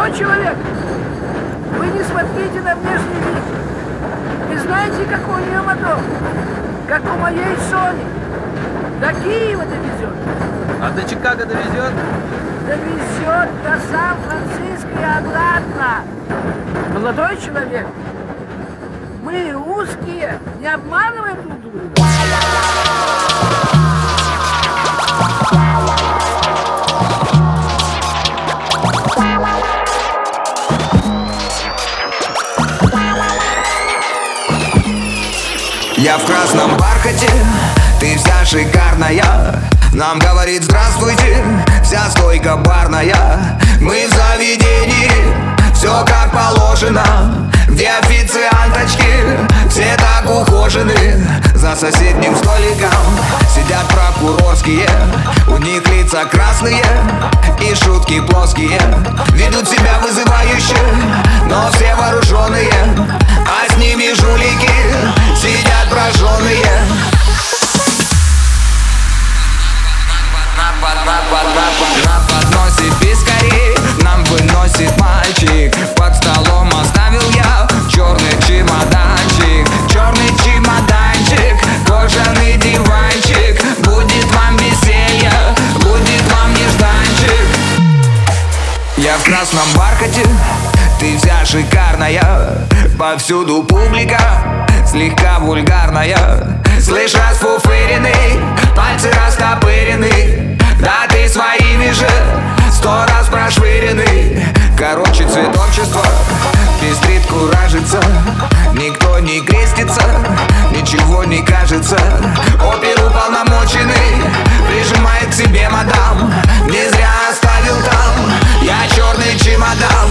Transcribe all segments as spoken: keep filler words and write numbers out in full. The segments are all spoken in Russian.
Молодой человек, вы не смотрите на внешний вид. И знаете, как у нее мотор? Как у моей Сони. До Киева довезет. А до Чикаго довезет? Довезет до Сан-Франциско и обратно. Молодой человек, мы русские, не обманываем друг друга. Я в красном бархате, ты вся шикарная. Нам говорит здравствуйте, вся стойка барная. Мы в заведении, все как положено. Где официанточки, все так ухожены. За соседним столиком сидят прокурорские. У них лица красные и шутки плоские. Ведут себя вызывающе, но все вооруженные. А с ними жулики сидят прожженные. На подносе пискари нам выносит мальчик. Под столом оставил я черный чемоданчик. Черный чемоданчик, кожаный диванчик. Будет вам веселье, будет вам нежданчик. Я в красном бархате, ты вся шикарная. Повсюду публика, слегка вульгарная. Слышь, расфуфыренный, пальцы растопырены. Да ты своими же сто раз прошвыренный. Короче, цвет общества пестрит, куражится. Никто не крестится, ничего не кажется. Оперуполномоченный прижимает к себе мадам. Не зря оставил там я черный чемодан.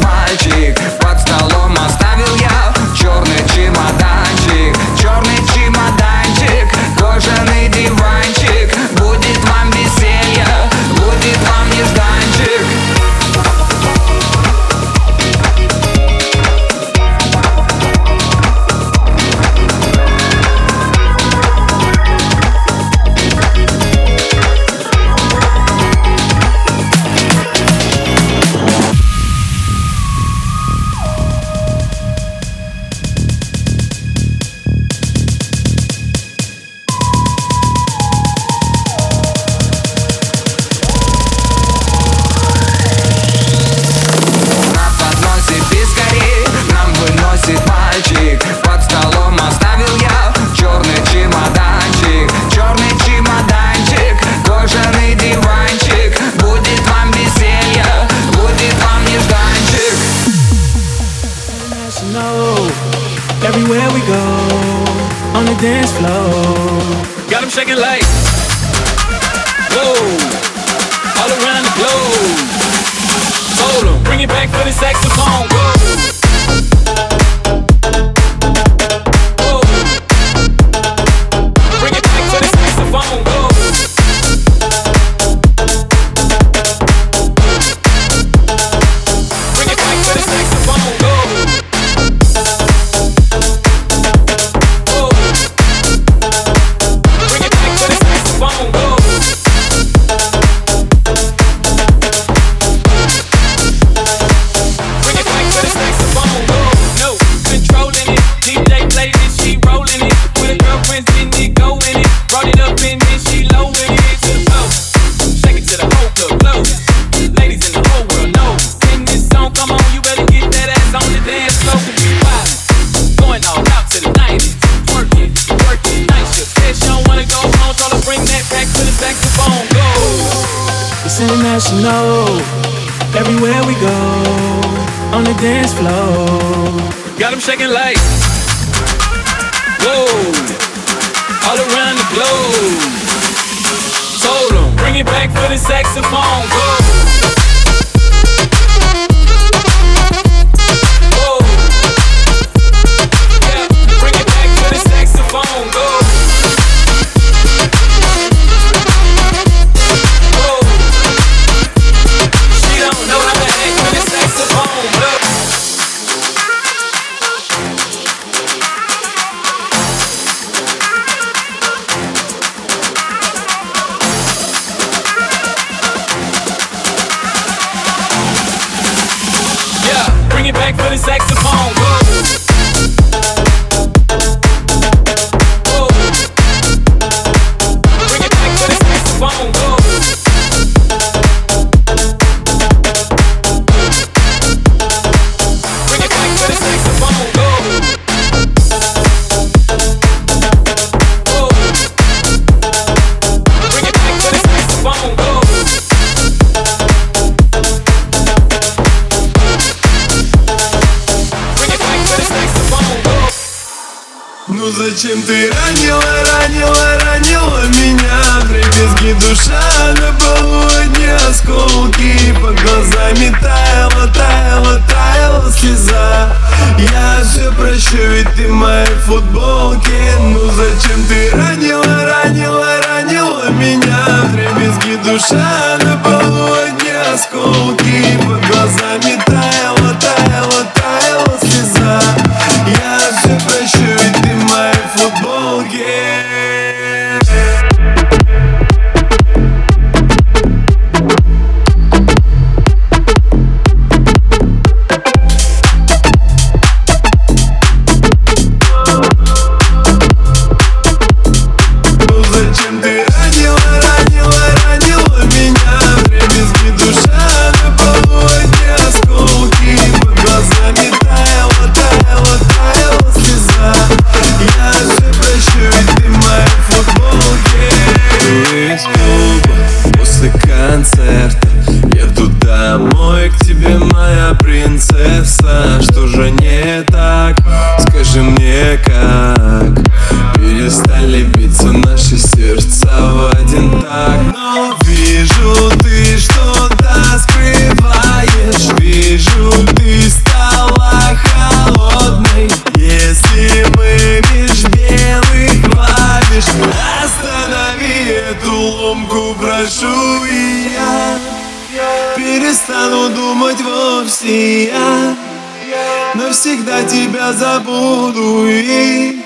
Мальчик, под столом оставил я черный чемоданчик. Черный чемоданчик, кожаный диванчик. Будет вам веселье, будет вам the saxophone. Whoa. Ну зачем ты ранила, ранила, ранила меня? Дребезги душа на полу, одни осколки. Под глазами таяла, таяла, таяла слеза. Я все прощу, ведь ты в моей футболке. Ну зачем ты ранила, ранила, ранила меня? Дребезги душа на полу, одни осколки. Под глазами таяла, таяла, таяла слеза. Я все прощу, ведь ты принцесса, что же не так? Скажи мне как? Перестали биться наши сердца в один так. Но вижу, ты что-то скрываешь. Вижу, ты стала холодной. Если мы меж белых клавиш, останови эту ломку, прошу, и я перестану думать вовсе я, навсегда тебя забуду. И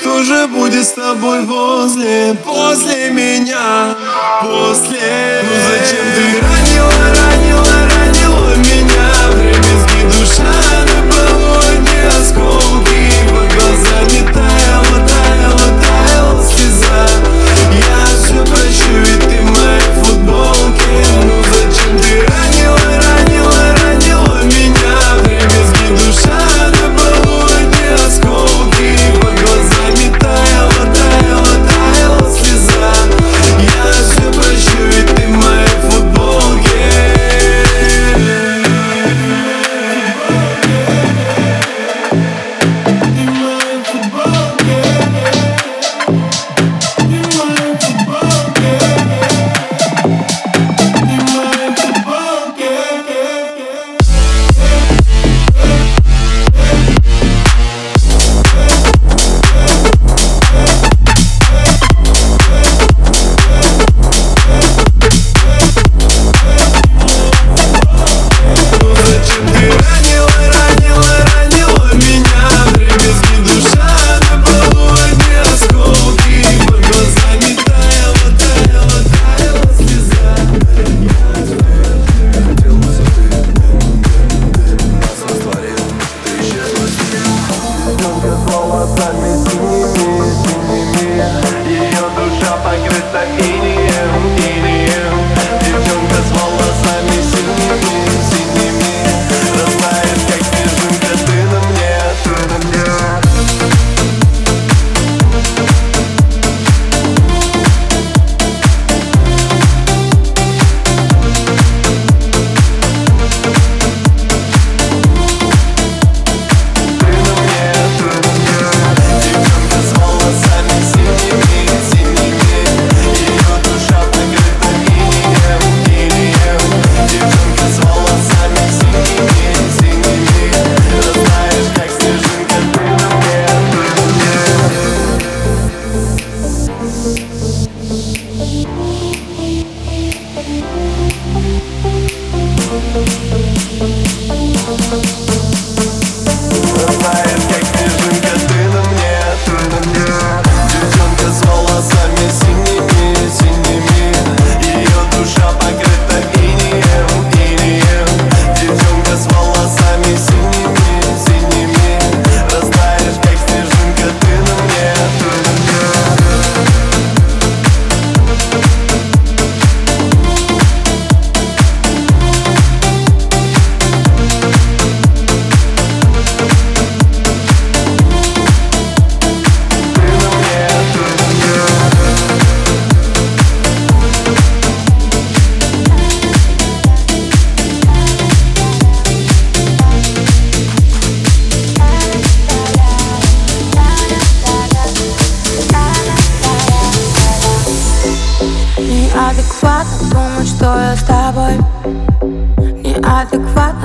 кто же будет с тобой возле, после меня, после? Ну зачем ты ранила, ранила, ранила меня? Дребезги душа на полу, одни осколки. Под глазами таяла, таяла, таяла слеза. Я все прощу, ведь ты в моей футболке. Ну зачем ты ранила, ранила, ранила меня? Дребезги душа на полу, одни осколки. Под глазами таяла, таяла, таяла слеза. Я все прощу, ведь ты в моей футболке.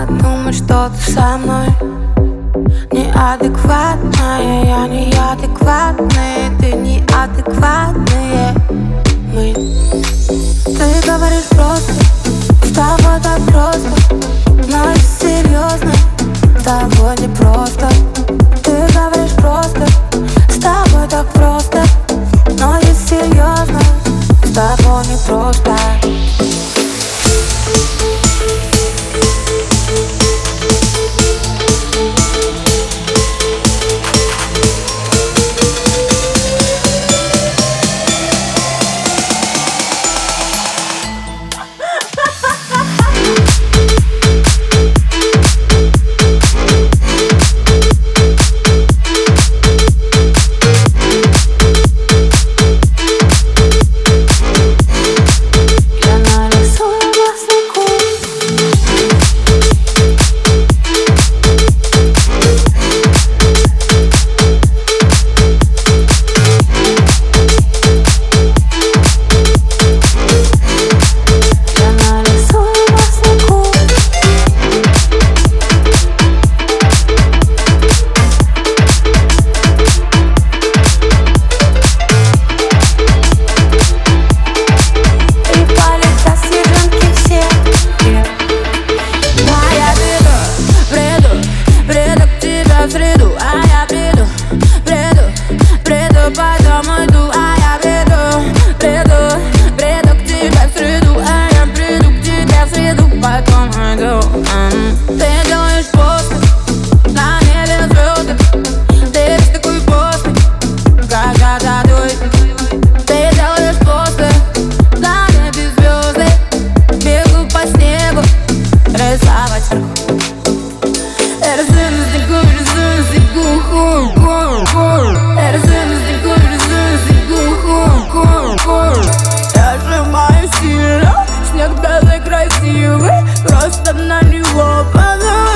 думать, что ты со мной неадекватная. Я неадекватная, ты неадекватная. Мы. Ты говоришь просто, с тобой так просто, но и серьезно, с тобой не просто. Ты говоришь просто, с тобой так просто, но и серьезно, с тобой не просто. Просто на него подавай.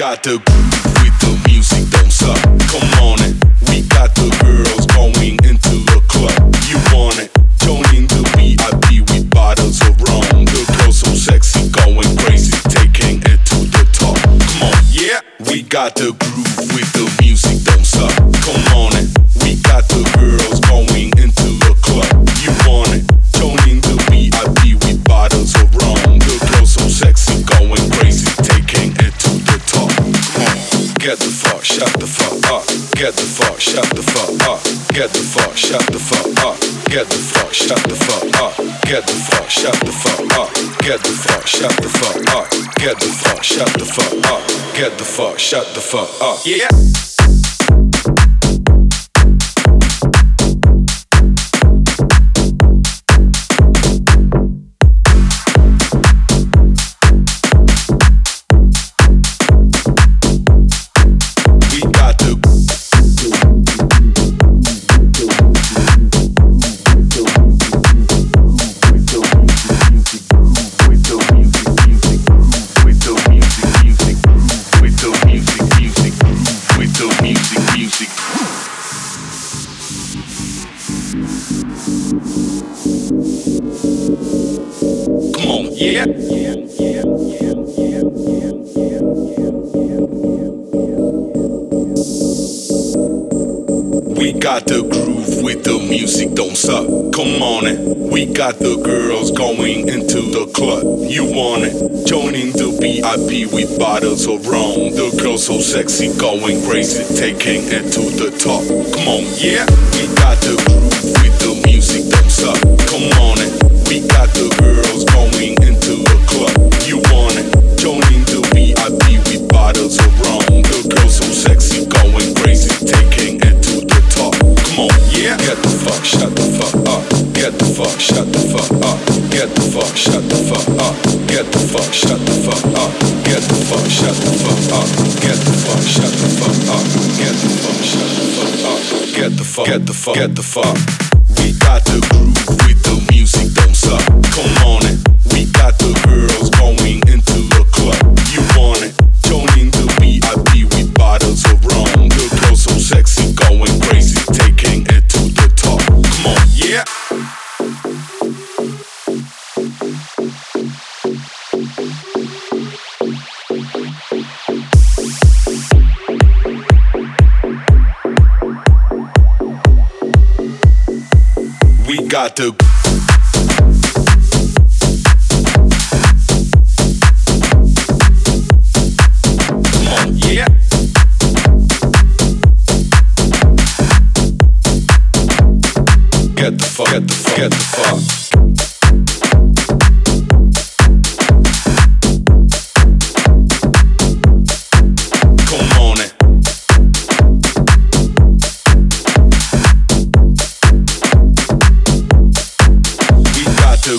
Got to groove with the music, don't suck. Come on it, we got the girls going into the club. You want it? Join the V I P with bottles of rum. The girls so sexy, going crazy, taking it to the top. Come on, yeah. We got the groove with the music, don't suck. Come on it, we got the girls going into the club. You want it? Join the V I P with bottles of rum. The girls so sexy, going crazy, taking it to the top. Get the fuck, shut the fuck up. Get the fuck, shut the fuck up. Get the fuck, shut the fuck up. Get the fuck, shut the fuck up. Get the fuck, shut the fuck up. Get the fuck, shut the fuck up. Get the fuck, shut the fuck up. Get the fuck, shut the fuck up. Yeah. got the groove with the music, don't suck. Come on it, we got the girls going into the club. You want it? Joining the V I P with bottles of rum. The girls so sexy, going crazy, taking it to the top. Come on, yeah. We got the groove with the music, don't suck. Come on it, we got the girls going into the club. You want it? Joining the V I P with bottles of rum. The girls so sexy, going crazy, taking it to the top. Come on, yeah. Get the fuck, shut the fuck up. Get the fuck, shut the fuck up. Get the fuck, shut the fuck up. Get the fuck, shut the fuck up. Get the fuck, shut the fuck up. Get the fuck, shut the fuck up. Get the fuck, shut the fuck up. Get the fuck, get the fuck, get the fuck. We got the groove with the music, don't suck. Come on it. We got the girls going into the club. You want it? Joining the V I P with bottles of rum. The girls so sexy, going crazy, taking it to the top. Come on, yeah. We got to Get the fuck, get the fuck. Come on it. We got to.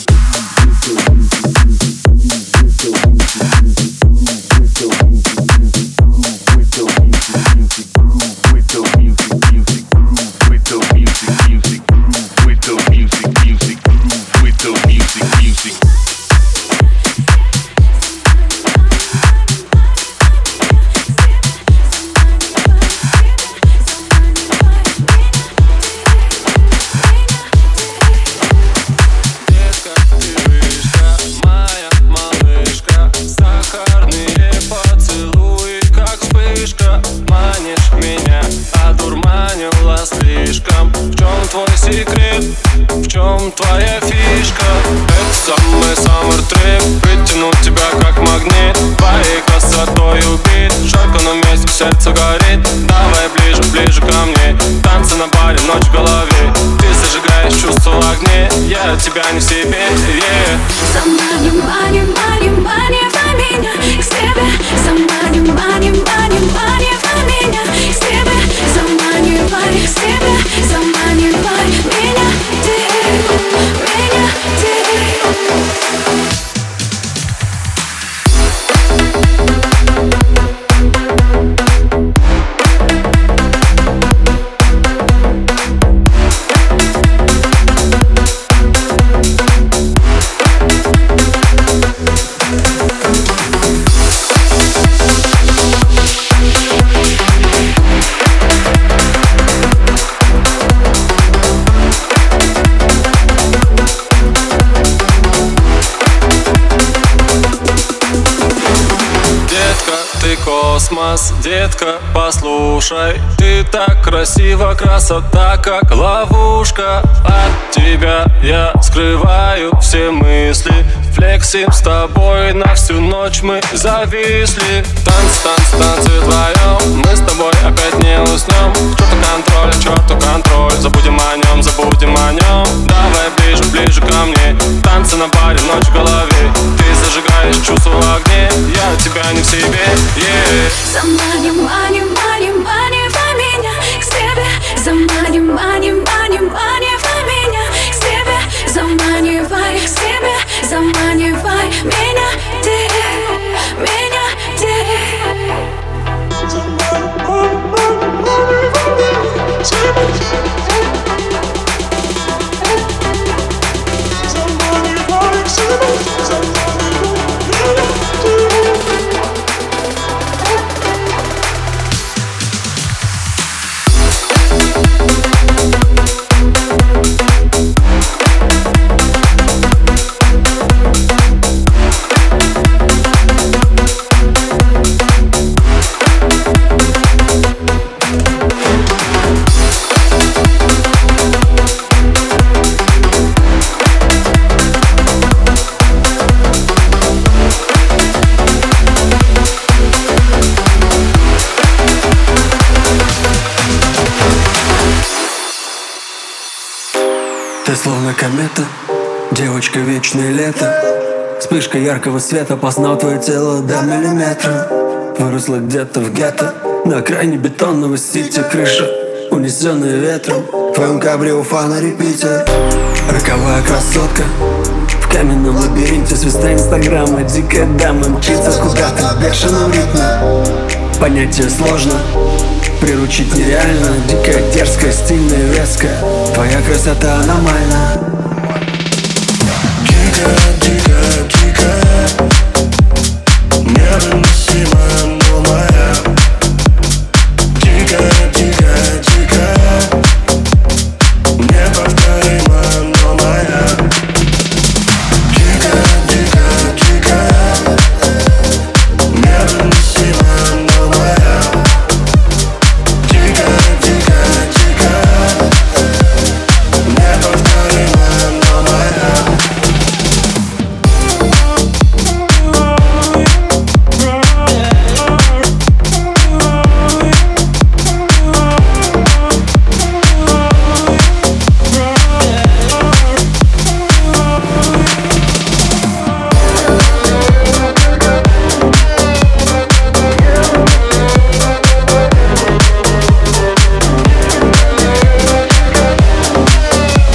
Детка, послушай, ты так красива, красота как ловушка. От тебя я скрываю все мысли. Флексим с тобой, на всю ночь мы зависли. Танц, танц, танцы вдвоем, мы с тобой опять не уснем. К черту контроль, к черту контроль, забудем о нем, забудем о нем. Давай ближе, ближе ко мне, танцы на баре, ночь в голове. Ты зажигаешь чувство в огне, я тебя не в себе, yeah. Заманим, маним, маним, маним, а меня к себе. Заманим, маним, маним, маним, а меня к себе. Заманивай к себе, заманивай меня, ты, меня, ты. Заманивай к себе, заманивай меня, ты. Заманивай к себе, заманивай меня, ты. Черная комета, девочка вечное лето. Вспышка яркого света, познал твое тело до миллиметра. Выросла где-то в гетто, на окраине бетонного сити. Крыша, унесенная ветром, в твоем кабре Уфа на репите. Роковая красотка в каменном лабиринте, звезда инстаграма, дикая дама мчится куда-то в бешеном ритме. Понятие сложно приручить нереально, дикая, дерзкая, стильная, резкая, твоя красота аномальна. Дико, дико, дико, невыносимо, но моя. Дико, дико, дико, неповторимо, но моя. Дико, дико, дико, невыносимо, но моя.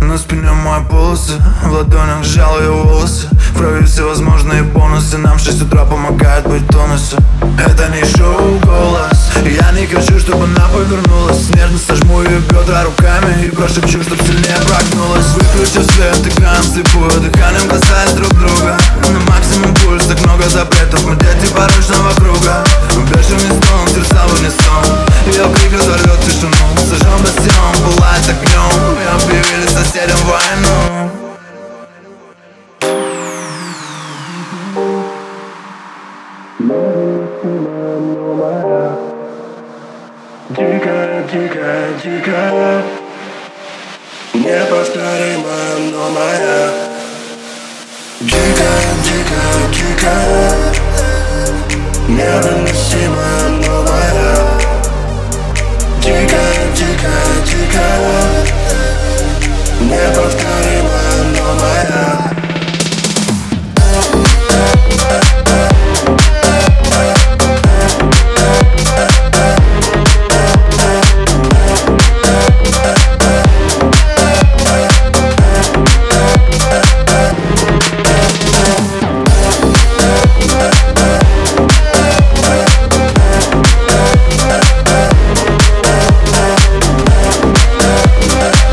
На спине мои полосы, в ладонях сжал ее волосы. В крови всевозможные бонусы, нам в шесть утра помогает быть в тонусе. Это не шоу голос, я не хочу, чтобы она повернулась. Нежно сожму ее бедра руками и прошепчу, чтоб сильнее прогнулась. Выключу свет, играем вслепую, дыханием касаясь друг друга. На максимум пульс, так много запретов, мы дети порочного круга. Бешеный стон, сердца в унисон, ее крик разорвет тишину. Сожжем до съем, пылает огнем, и объявили соседям войну. Дико, дико, дико, неповторимо, но моя. Дико, дико, дико, невыносимо, но моя. Дико, дико, дико, неповторимо, но моя. We'll be right back.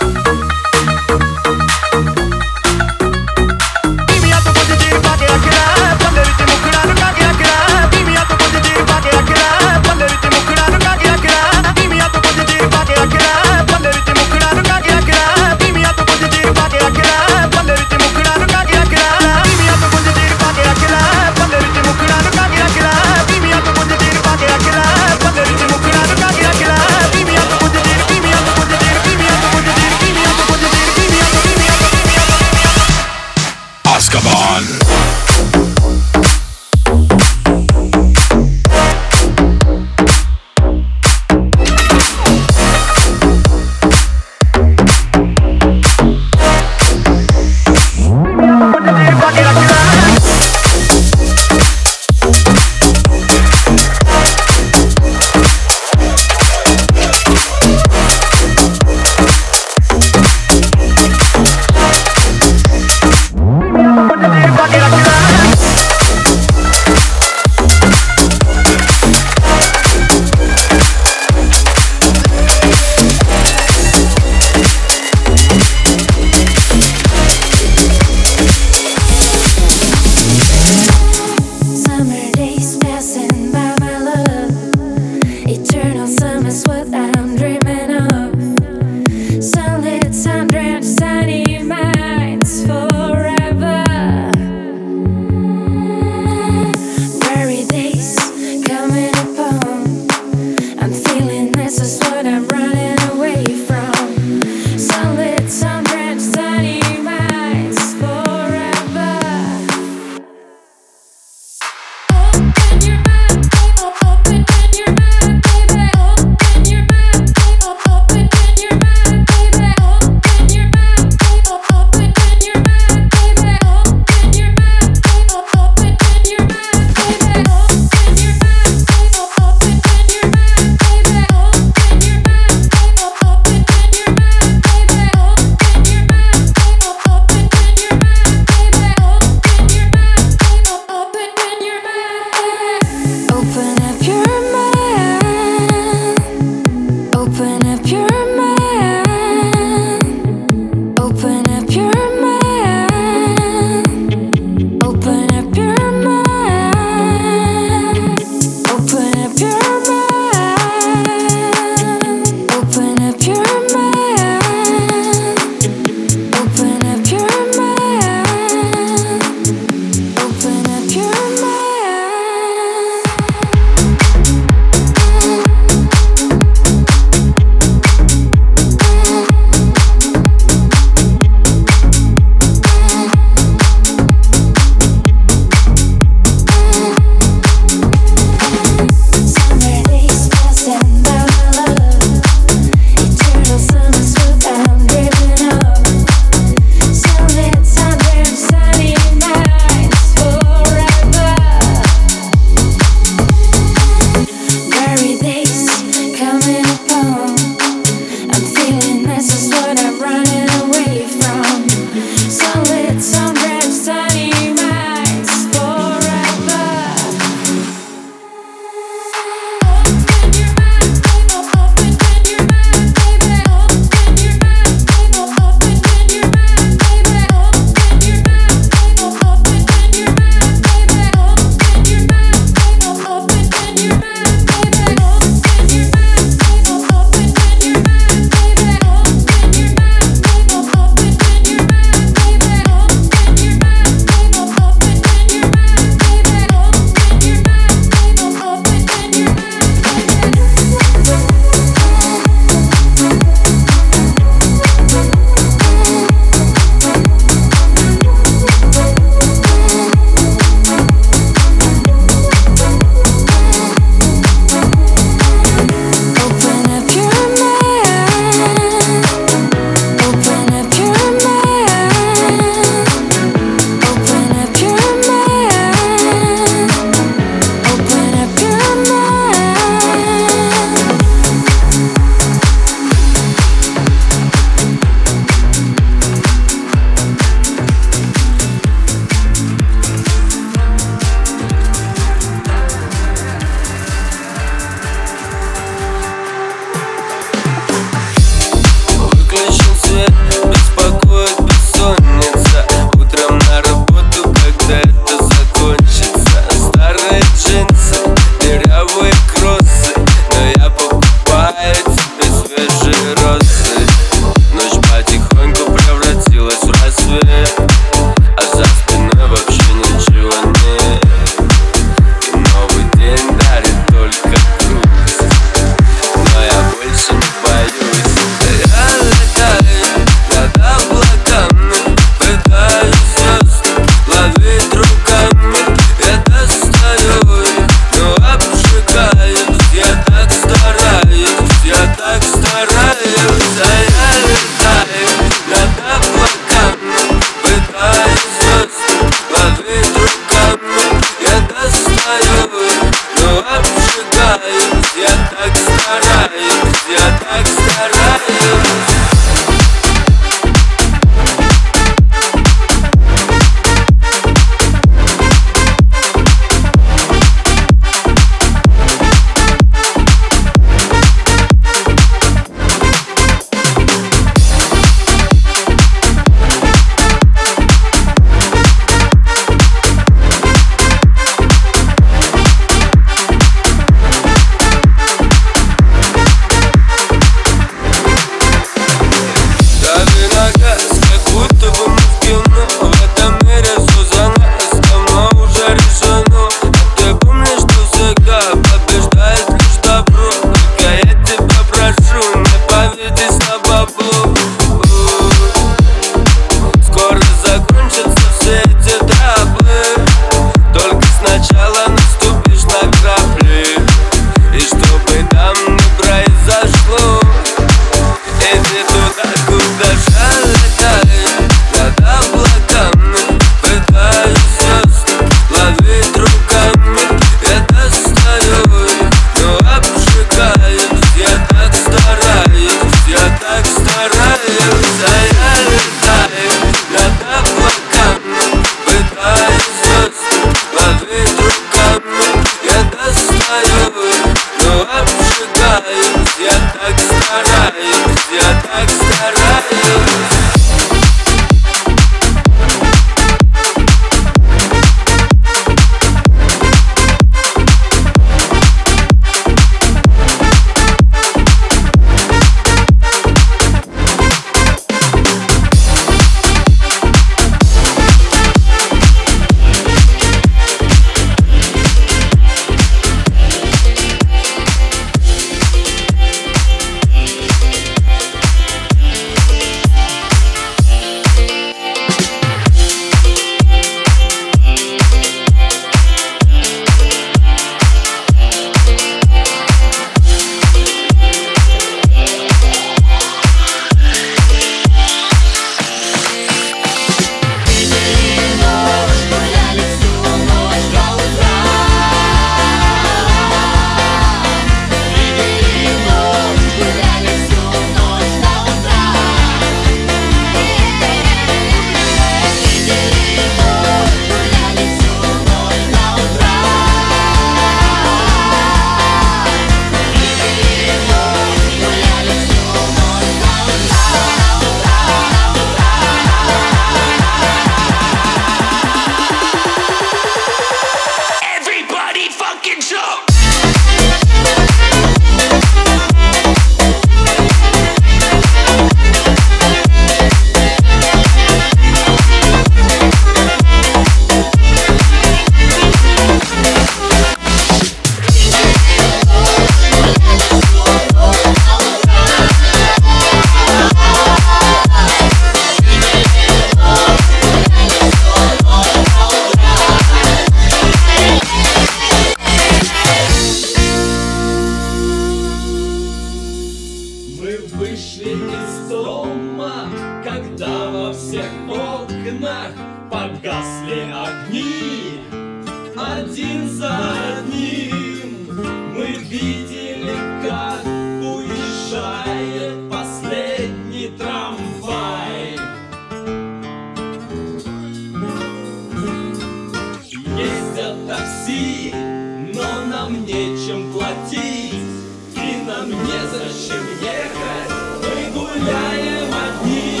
нам незачем ехать, мы гуляем одни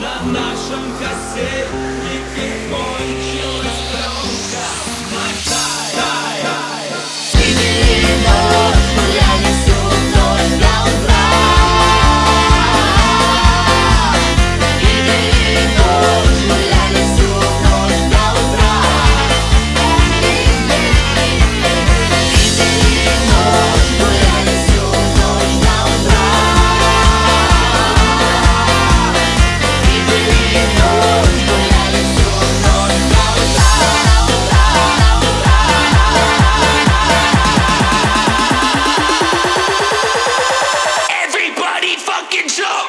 на нашем кассетнике. Кончилась громко, мотая. Видели ночь, гуляли всю ночь до утра. Видели ночь, гуляли всю ночь до утра. Видели ночь, гуляли всю ночь до утра. Видели ночь, гуляли всю ночь до утра. Everybody fucking jump!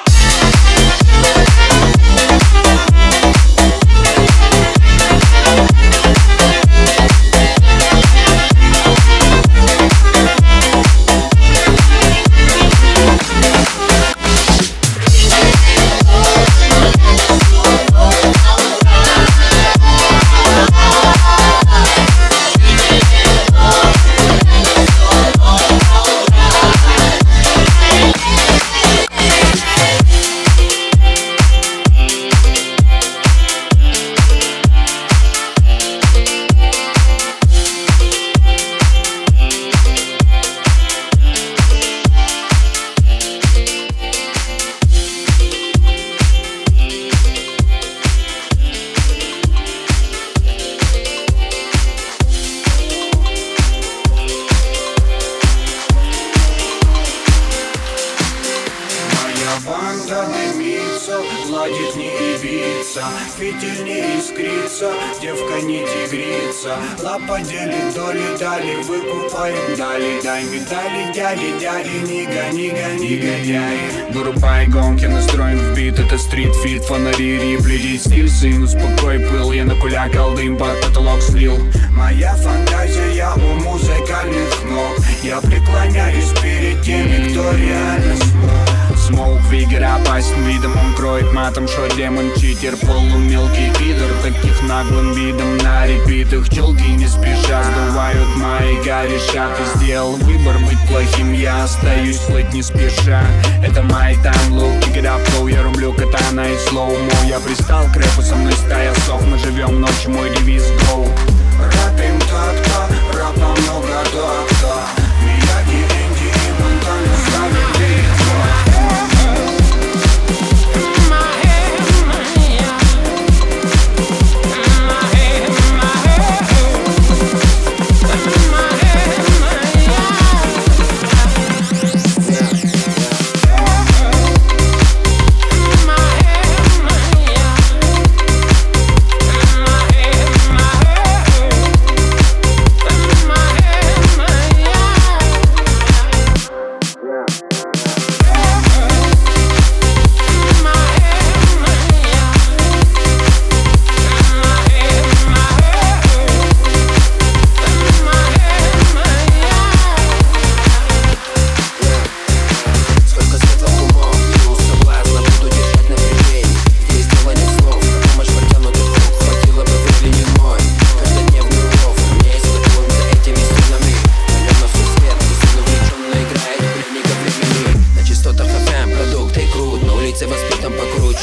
Банда дымится, ладит не ивица, фитиль не искрится, девка не тигрица. Лапа делит доли, дали, выкупаем дали. Дай медали, дяди, дяди, нига, нига, негодяи. Вырубай гонки, настроен в бит, это стритфит, фонари, репледи, стиль. Сын, успокой пыл, я накулякал дым, под потолок слил. Моя фантазия у музыкальных ног, я преклоняюсь перед теми, кто реально смог. Смоук, вигер, опасен видом, он кроет матом, шо демон, читер, полумелкий пидор. Таких наглым видом на репитах челки не спеша сдувают маяка, решат и сделал выбор быть плохим, я остаюсь слыть не спеша. Это май тайм, лук, игра флоу, я рублю катана и слоумо. Я пристал к рэпу, со мной стая сов, мы живем ночью, мой девиз гоу. Рэпим так-то, рэп намного так-то, Мияги, Энди и Монтана ставили. Воспитан покруче,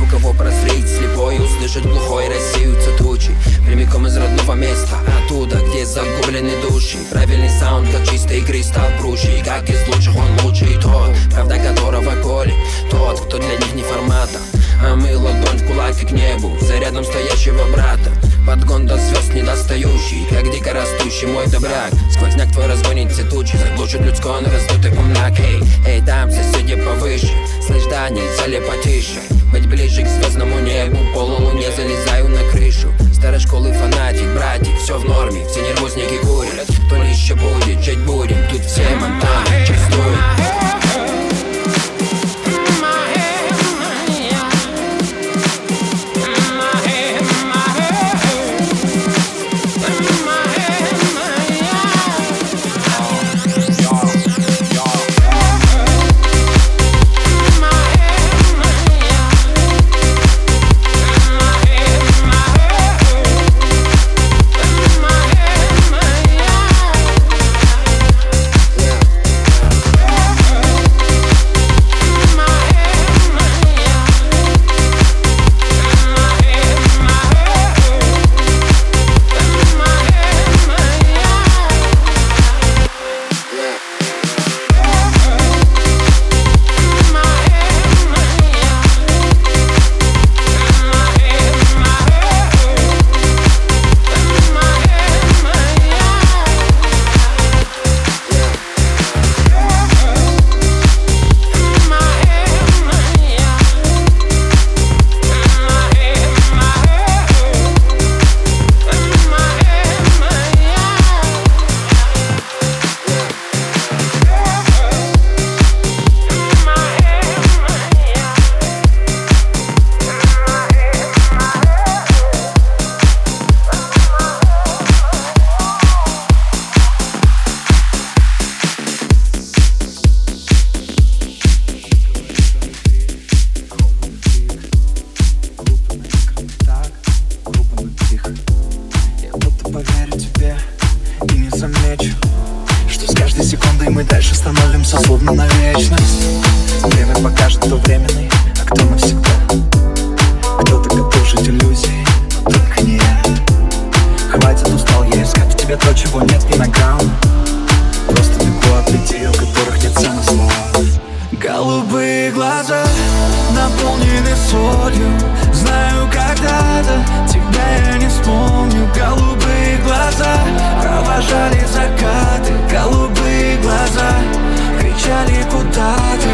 у кого прозреть слепой, услышать глухой, рассеются тучи. Прямиком из родного места, оттуда, где загублены души. Правильный саунд, как чистой игры, стал круче. И как из лучших он лучший тот, правда которого колет тот, кто для них не формата. А мы ладонь в кулак и к небу, за рядом стоящего брата. Подгон до звезд недостающий, как дико растущий мой добряк. Сквозняк твой разгонит все тучи, заглушит людской нараздутый умнак. Эй, эй, там соседи повыше, слышь, да, нельзя ли потише? Быть ближе к звездному небу, полулуне залезаю на крышу. Старой школы фанатик, братик, все в норме, все нервозники курят. То ли еще будет, жить будем, тут все монтаны чувствуют. остановимся словно на вечность. Время покажет, кто временный, а кто навсегда. Кто-то готов жить иллюзией, но только не я. Хватит, устал я искать в тебе то, чего нет ни на грамм. Просто бегу от людей, у которых нет цены слова. Голубые глаза наполнены солью. Знаю, когда-то тебя я не вспомню. Голубые глаза провожали закаты. Голубые глаза кричали, куда ты?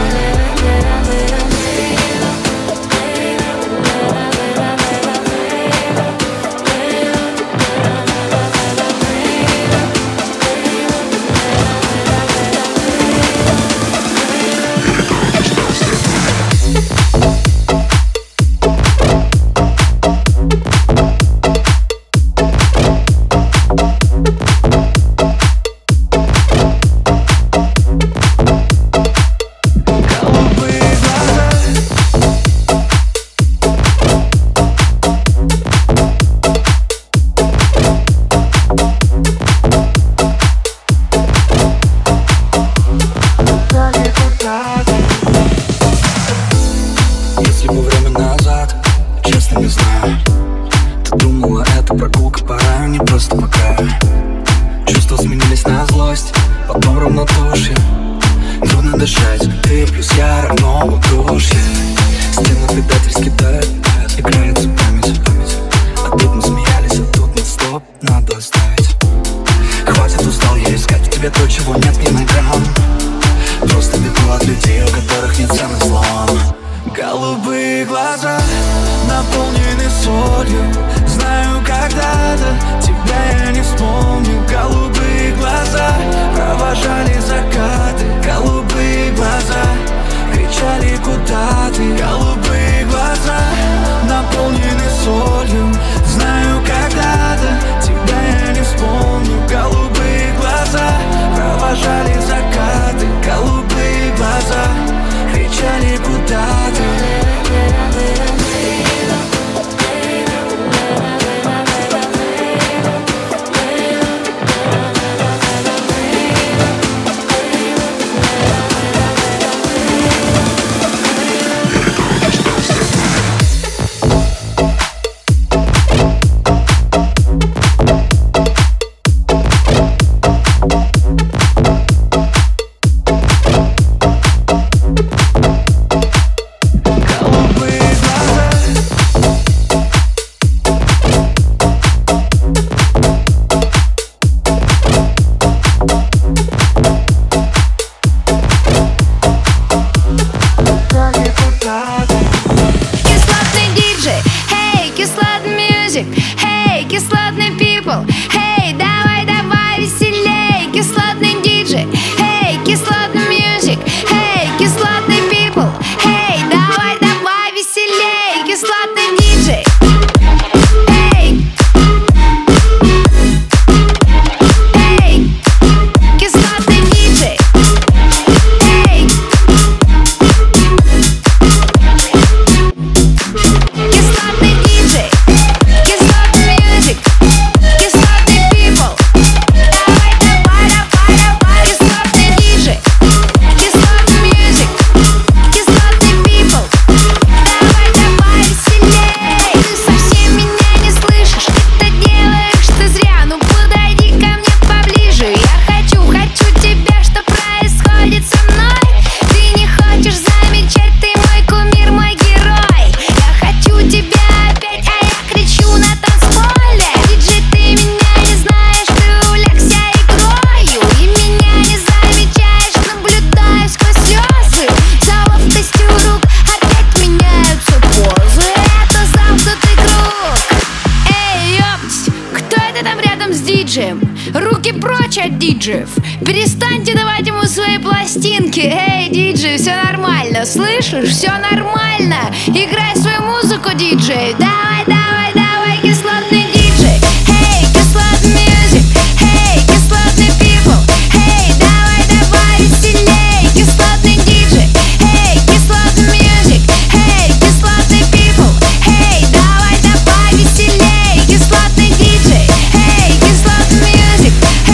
Перестаньте давать ему свои пластинки. Эй, диджей, все нормально, слышишь? Все нормально. Играй свою музыку, диджей. Давай, давай, давай, кислотный диджей. Эй, кислотный мьюзик. Эй, кислотный people. Эй, давай, давай, веселей. Кислотный диджей. Эй, кислотный мьюзик. Эй, кислотный people. Эй, давай, давай, веселей. Кислотный диджей. Эй, кислотный мьюзик.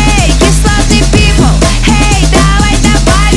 Hey, people, hey, давай, давай.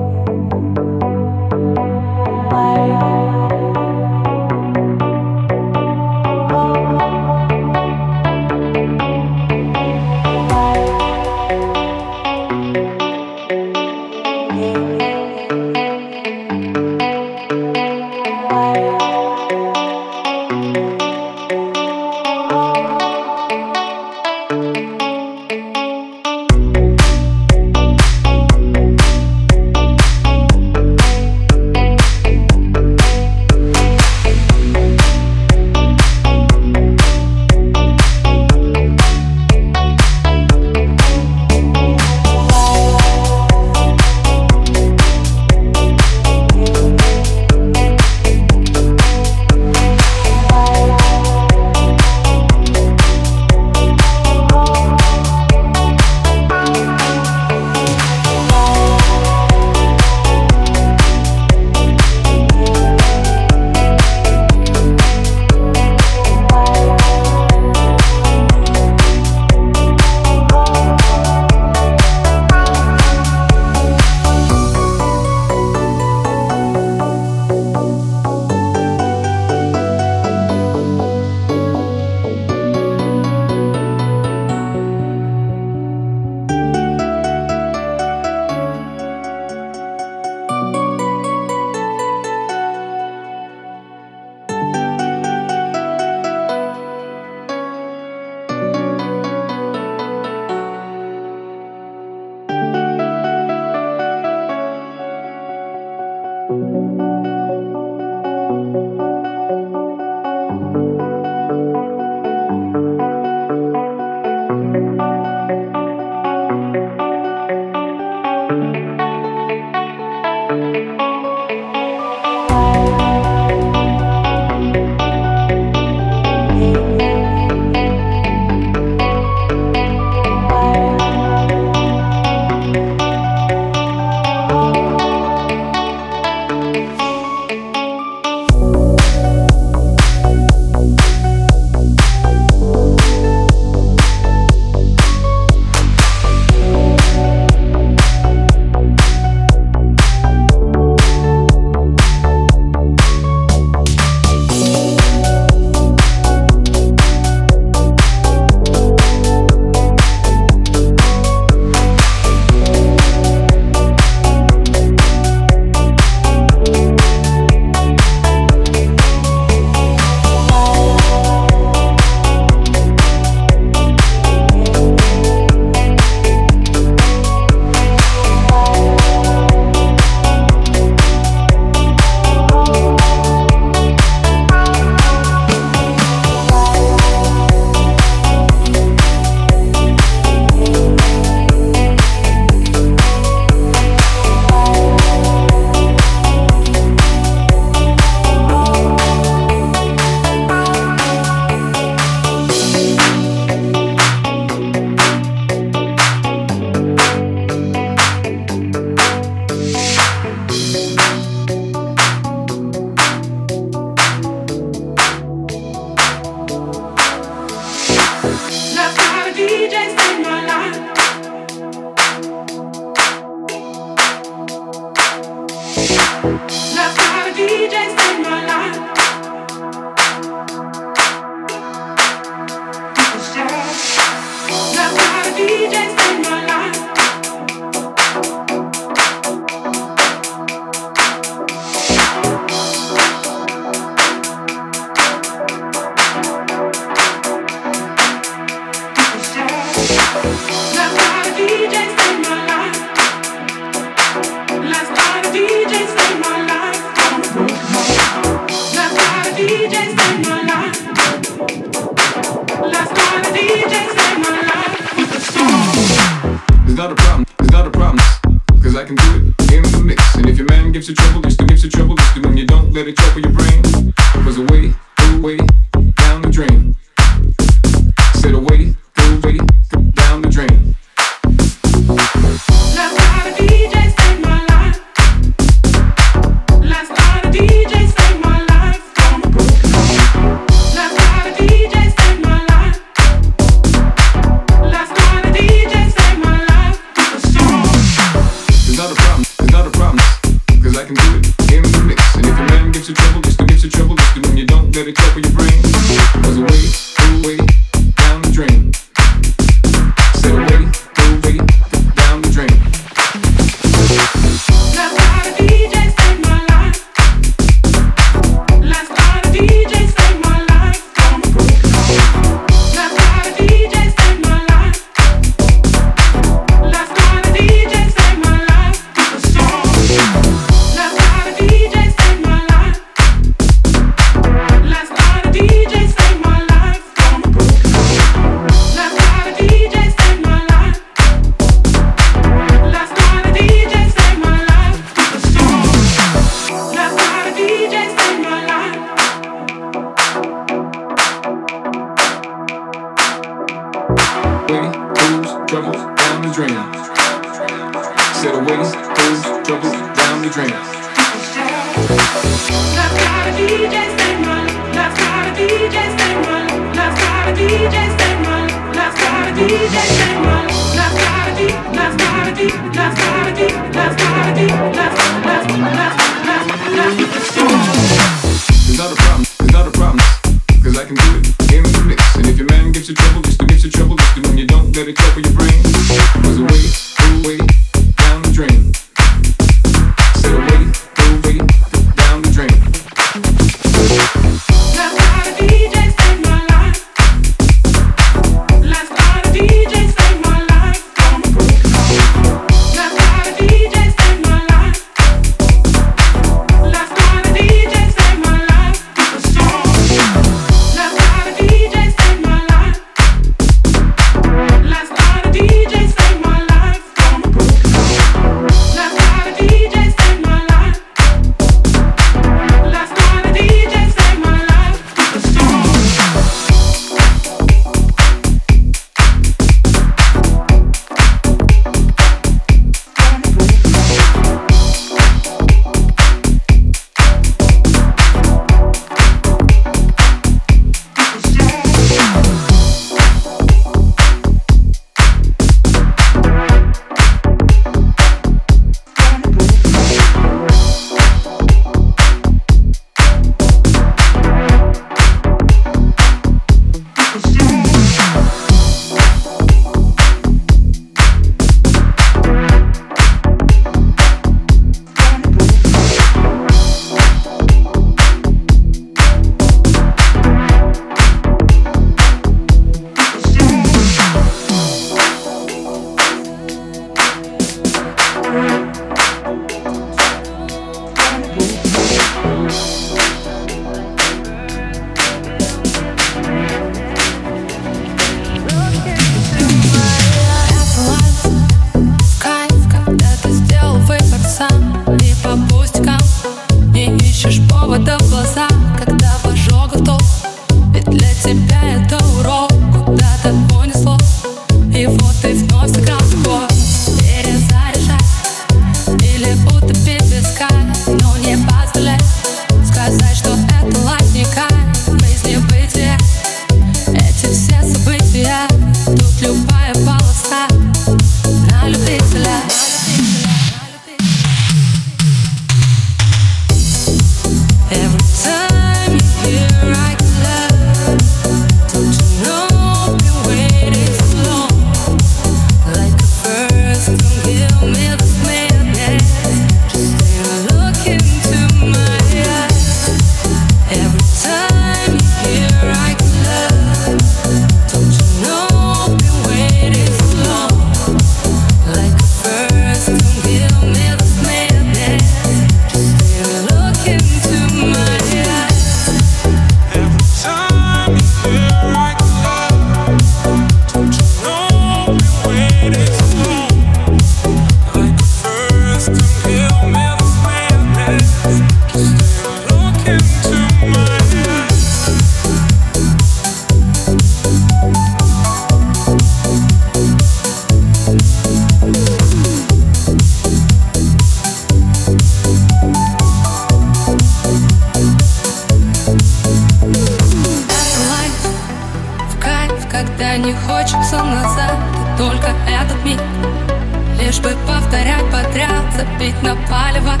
права.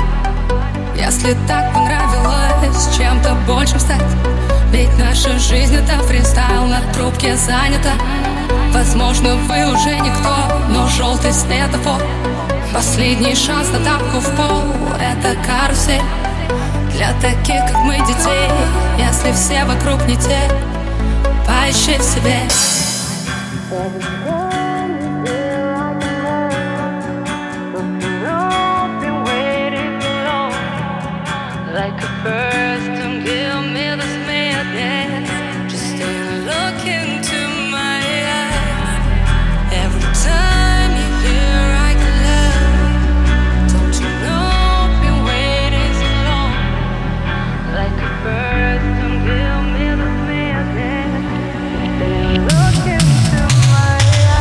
Если так понравилось чем-то больше стать, ведь наша жизнь — это фристайл, на трубке занята. Возможно, вы уже никто, но желтый светофор — последний шанс на тапку в пол. Это карусель для таких, как мы, детей. Если все вокруг не те, поищи в себе. Like a burst, don't give me this madness. Just stay look into my eyes. Every time you hear I can love, don't you know I've been waiting so long? Like a burst, don't give me this madness. Stay look into my eyes.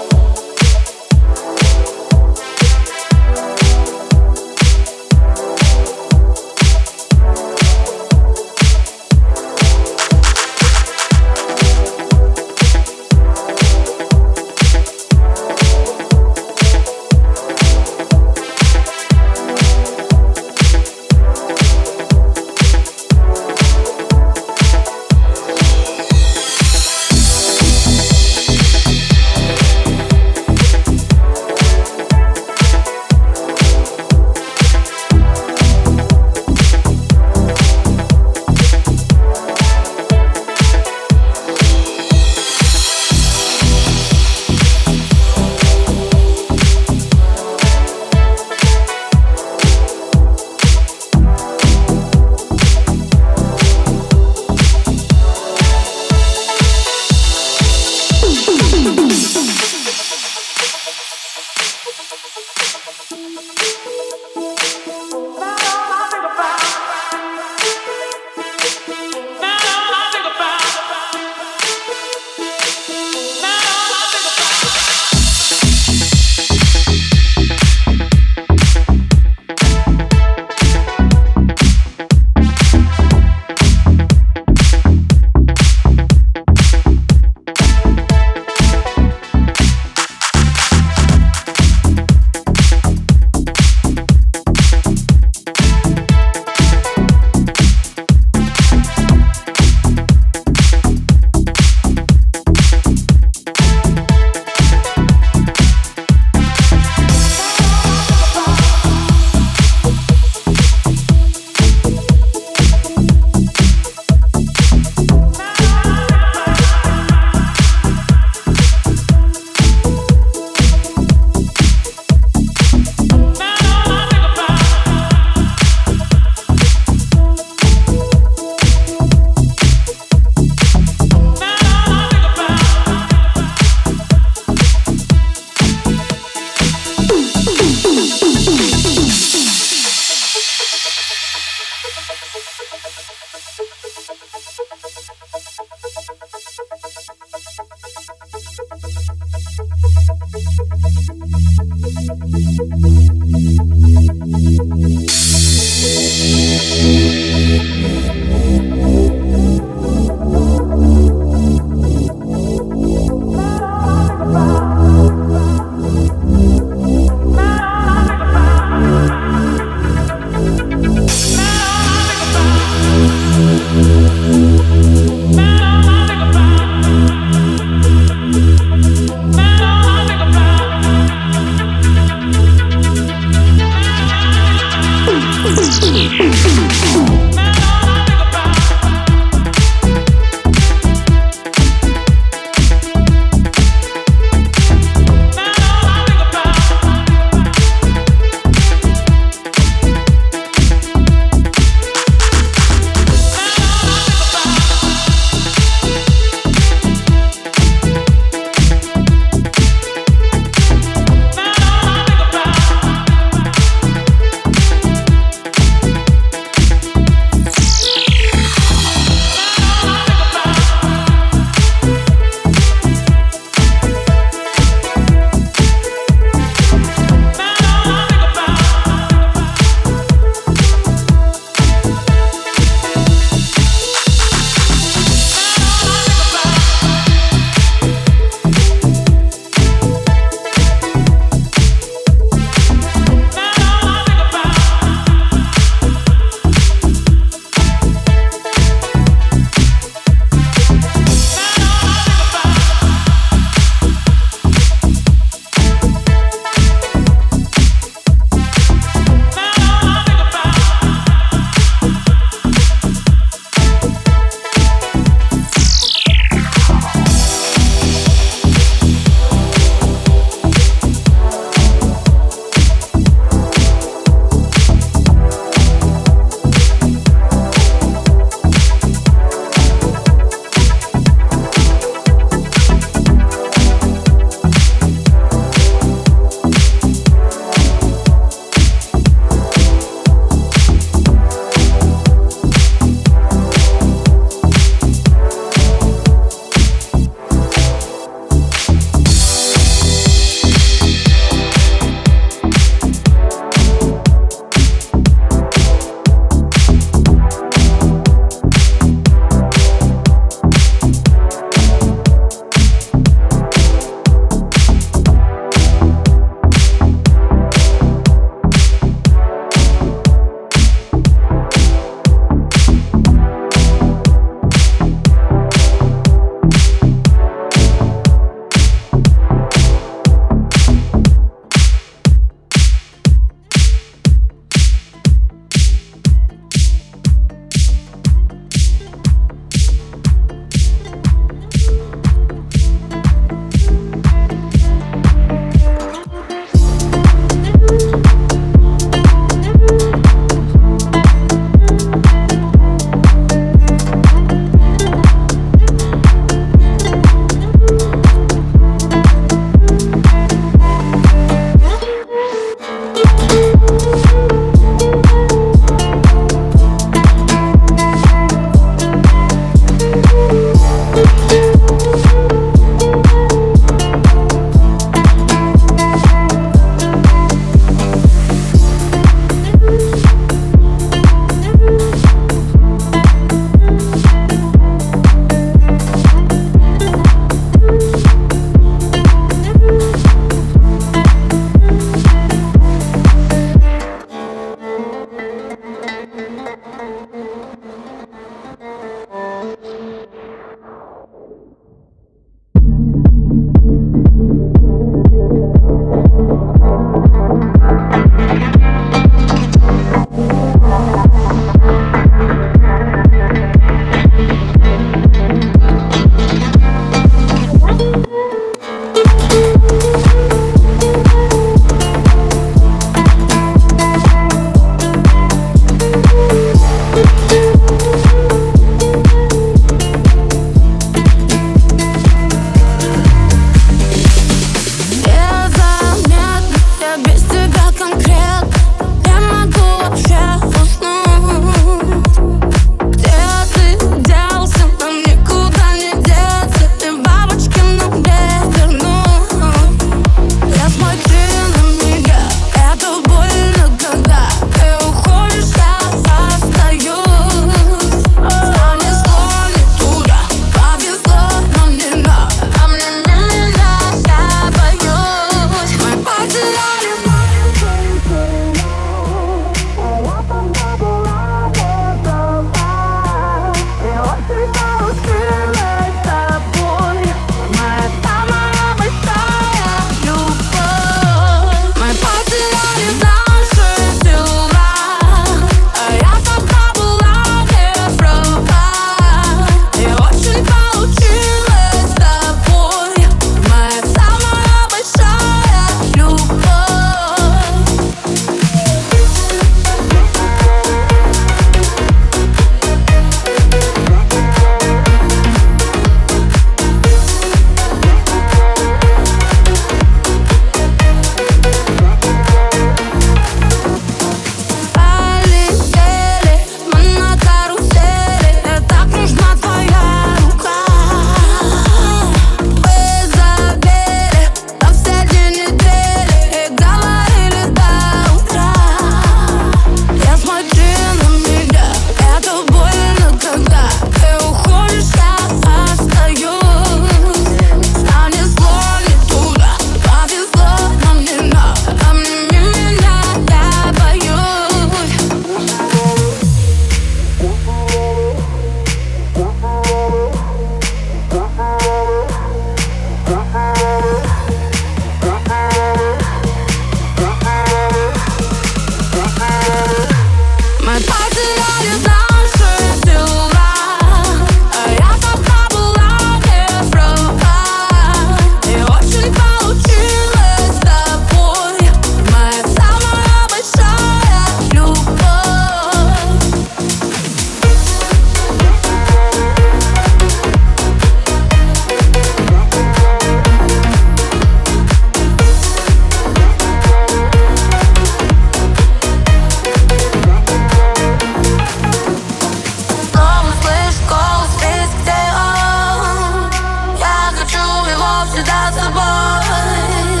всегда с собой.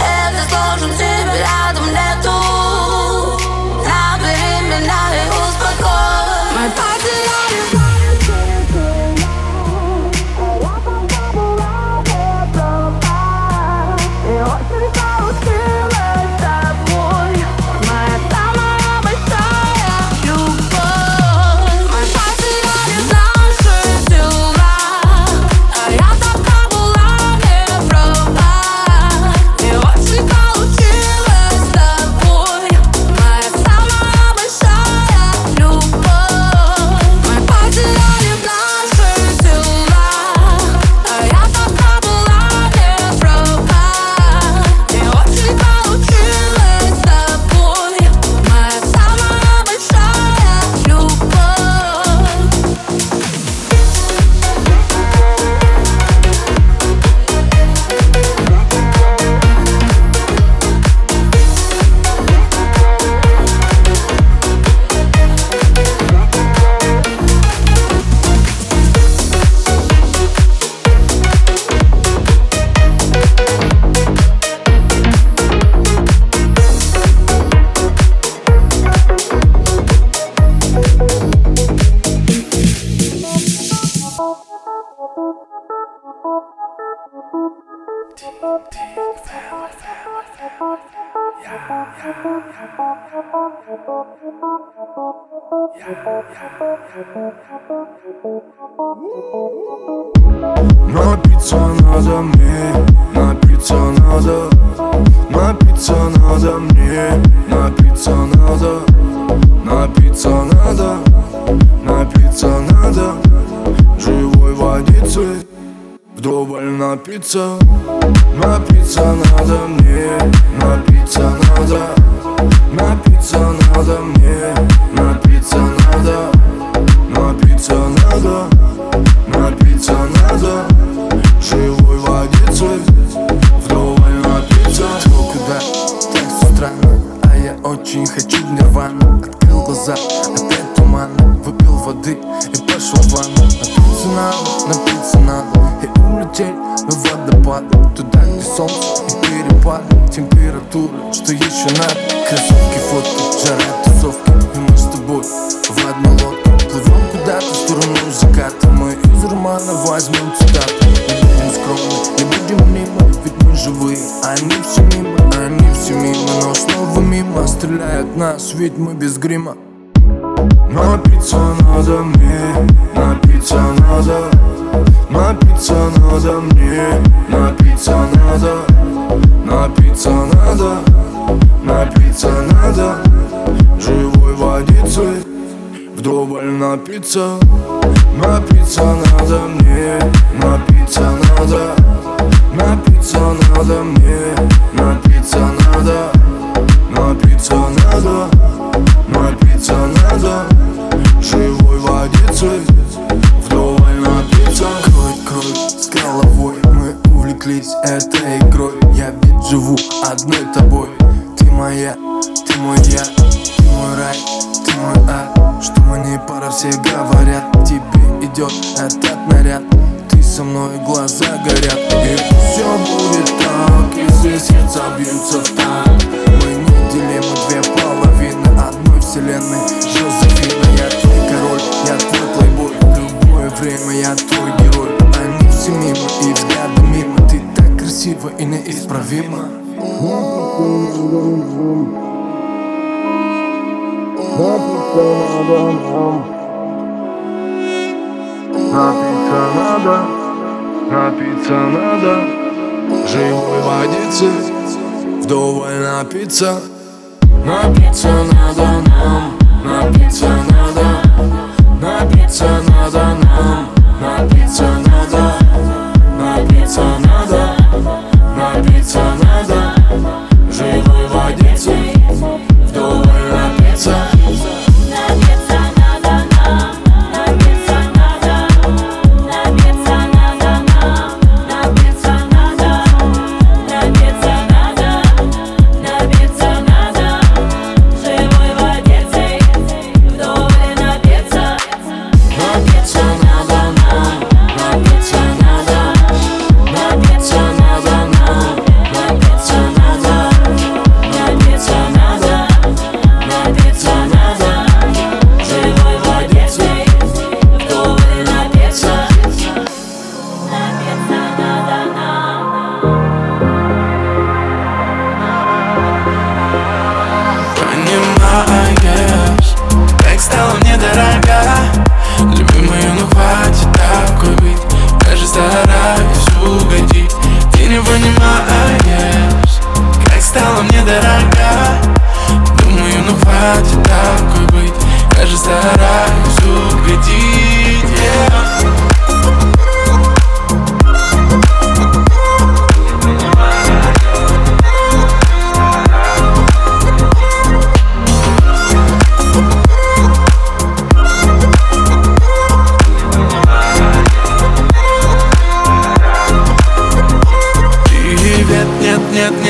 Это сложно, тебя рядом нету. Набери меня и успокой. Мы потеряли. Напиться надо мне, напиться надо, напиться надо мне, напиться надо, напиться надо, напиться надо, живой водицы. Вдоволь напиться, напиться надо мне, напиться надо, напиться надо мне, напиться надо, напиться надо, напиться надо, живой водицей, вдоволь напиться. Куда? Так странно, а я очень хочу нирвану. Открыл глаза, опять туман, выпил воды и пошел в ванну. Напиться надо, напиться надо. Улететь в водопад, туда, где солнце и перепад температура, что еще надо. Кроссовки, фотки, жара, тусовки, и мы с тобой в одну лодку плывем куда-то в сторону заката. Мы из романа возьмем цитаты. Не будем скромны, не будем мимо, ведь мы живые. Они все мимо, они все мимо, но снова мимо стреляют нас, ведь мы без грима. Напиться надо мне, напиться надо, напиться надо мне, напиться надо, напиться надо, напиться надо, живой водицы, вдоволь напиться. Напиться надо мне, напиться надо, напиться надо мне, напиться надо, напиться надо, напиться надо, живой водицы, вдоволь напиться. Крой, крой, с головой, мы увлеклись этой игрой. Я ведь живу одной тобой. Ты моя, ты мой я, ты мой рай, ты мой ад. Что мне пора, все говорят, тебе идет этот наряд. Ты со мной, глаза горят. И все будет так, если сердца бьются в такт. Мы неделимы, две половины одной вселенной. Жозефина, я твой король, я твой плейбой. В любое время я твой герой. Они все мимо и взгляды мимо. Ты так красива и неисправима. Напиться надо, напиться надо, живой водицы, вдоволь напиться. Напиться надо нам, напиться надо, напиться надо нам, напиться надо, напиться надо, напиться надо, живой водицы, вдоволь напиться. It's рад такой быть. Я же стараюсь угодить, yeah.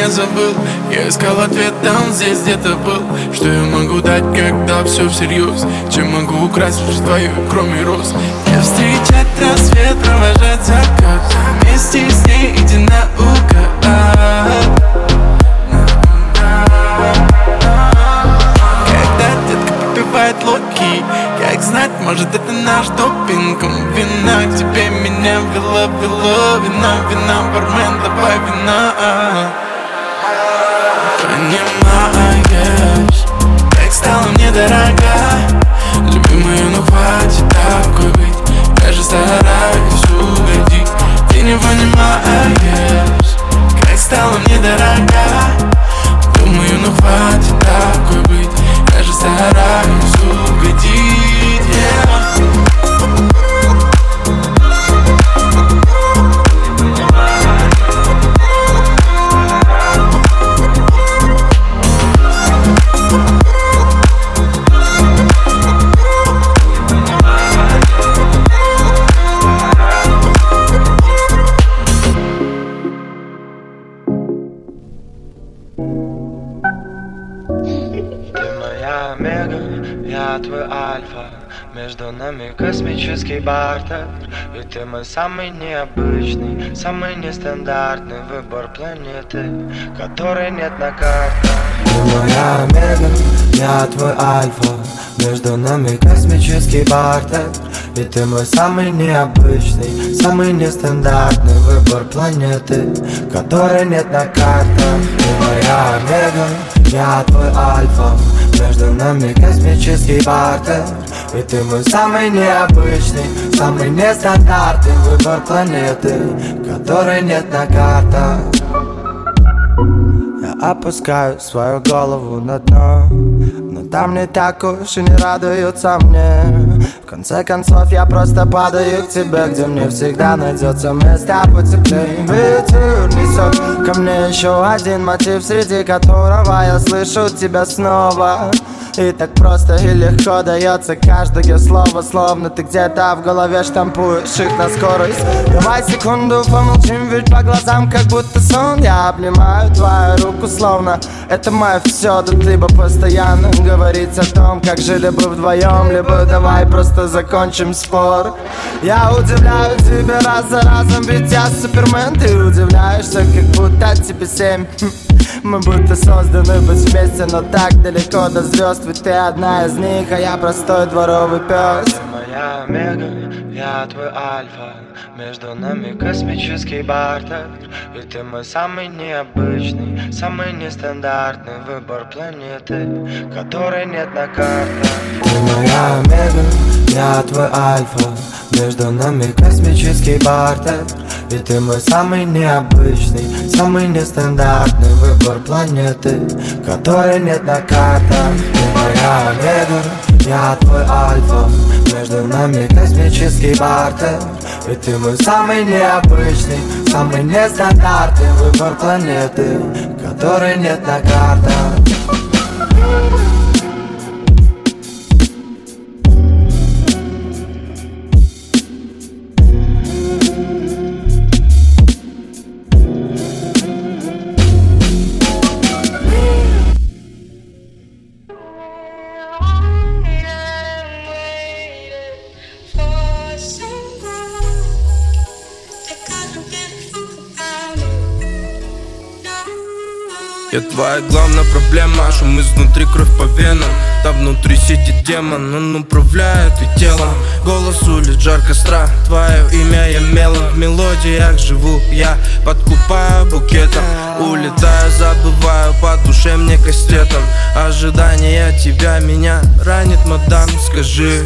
Забыл. Я искал ответ, там здесь где-то был. Что я могу дать, когда все всерьез? Чем могу украсть жизнь твою, кроме роз? Я встречать рассвет, провожать закат, вместе с ней иди наука. Когда детка попивает локи, как знать, может это наш допинг. Вина к тебе меня вела, вела. Вина, вина, бармен, давай вина. Понимаешь, как стала мне дорога. Любимая, ну хватит такой быть. Я же стараюсь угодить. Ты не понимаешь, как стала мне дорога. Думаю, ну хватит такой быть. Я же стараюсь угодить, yeah. Между нами космический бартер, и ты мой самый необычный, самый нестандартный выбор планеты, которой нет на картах. Ты моя омега, я твой альфа. Между нами космический бартер, и ты мой самый необычный, самый нестандартный выбор планеты, которой нет на картах. Ты моя омега, я твой альфа. Между нами космический бартер, и ты мой самый необычный, самый нестандартный выбор планеты, которой нет на картах. Я опускаю свою голову на дно, но там не так уж и не радуются мне. В конце концов я просто падаю к тебе, где мне всегда найдется место потеплее. Ветер несет ко мне еще один мотив, среди которого я слышу тебя снова. И так просто и легко дается каждое слово, словно ты где-то в голове штампуешь их на скорость. Давай секунду помолчим, ведь по глазам как будто сон. Я обнимаю твою руку, словно это мое все. Да ты бы постоянно говорить о том, как жили бы вдвоем, либо давай просто закончим спор. Я удивляю тебя раз за разом, ведь я супермен. Ты удивляешься, как будто тебе семь. Мы будто созданы быть вместе, но так далеко до звезд. Ведь ты одна из них, а я простой дворовый пес. Ты моя омега, я твой альфа. Между нами космический бартер, и ты мой самый необычный, самый нестандартный выбор планеты, которой нет на картах. Ты моя омега, я твой альфа. Между нами космический бартер, и ты мой самый необычный, самый нестандартный выбор планеты, которой нет на картах. Ты моя омега, я твой альфа. Между нами космический бартер, и ты мой самый необычный, самый нестандартный выбор планеты, которой нет на картах. Я твоя главная проблема, шум изнутри, кровь по венам. Там внутри сидит демон, он управляет и телом. Голос улиц, жар костра, твое имя я мелом. В мелодиях живу я, подкупаю букетом. Улетаю, забываю, по душе мне кастетом. Ожидание тебя, меня ранит, мадам, скажи.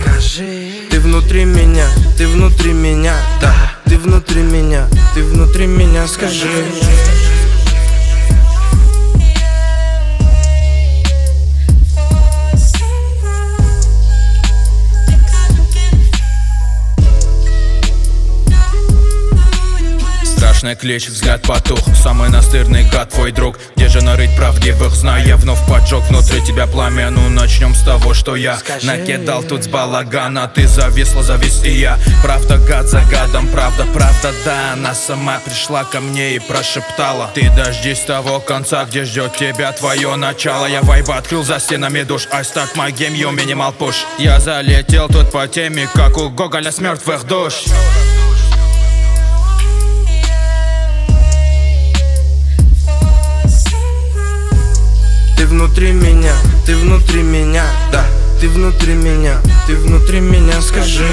Ты внутри меня, ты внутри меня, да. Ты внутри меня, ты внутри меня, скажи. страшный клещ, взгляд потух. Самый настырный гад, твой друг. Где же нарыть правдивых, зная, вновь поджег внутри тебя пламя. Ну начнем с того, что я Скажи. накидал тут с балагана. Ты зависла, завис и я. Правда, гад за гадом, правда, правда, да. Она сама пришла ко мне и прошептала: ты дождись того конца, где ждет тебя твое начало. Я вайб открыл за стенами душ. I start my game, you minimal push. Я залетел тут по теме, как у Гоголя с мертвых душ. Ты внутри меня, ты внутри меня, да. Ты внутри меня, ты внутри меня, скажи.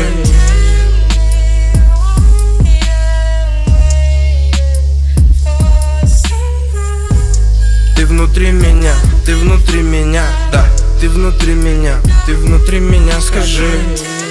Ты внутри меня, ты внутри меня, да. Ты внутри меня, ты внутри меня, скажи.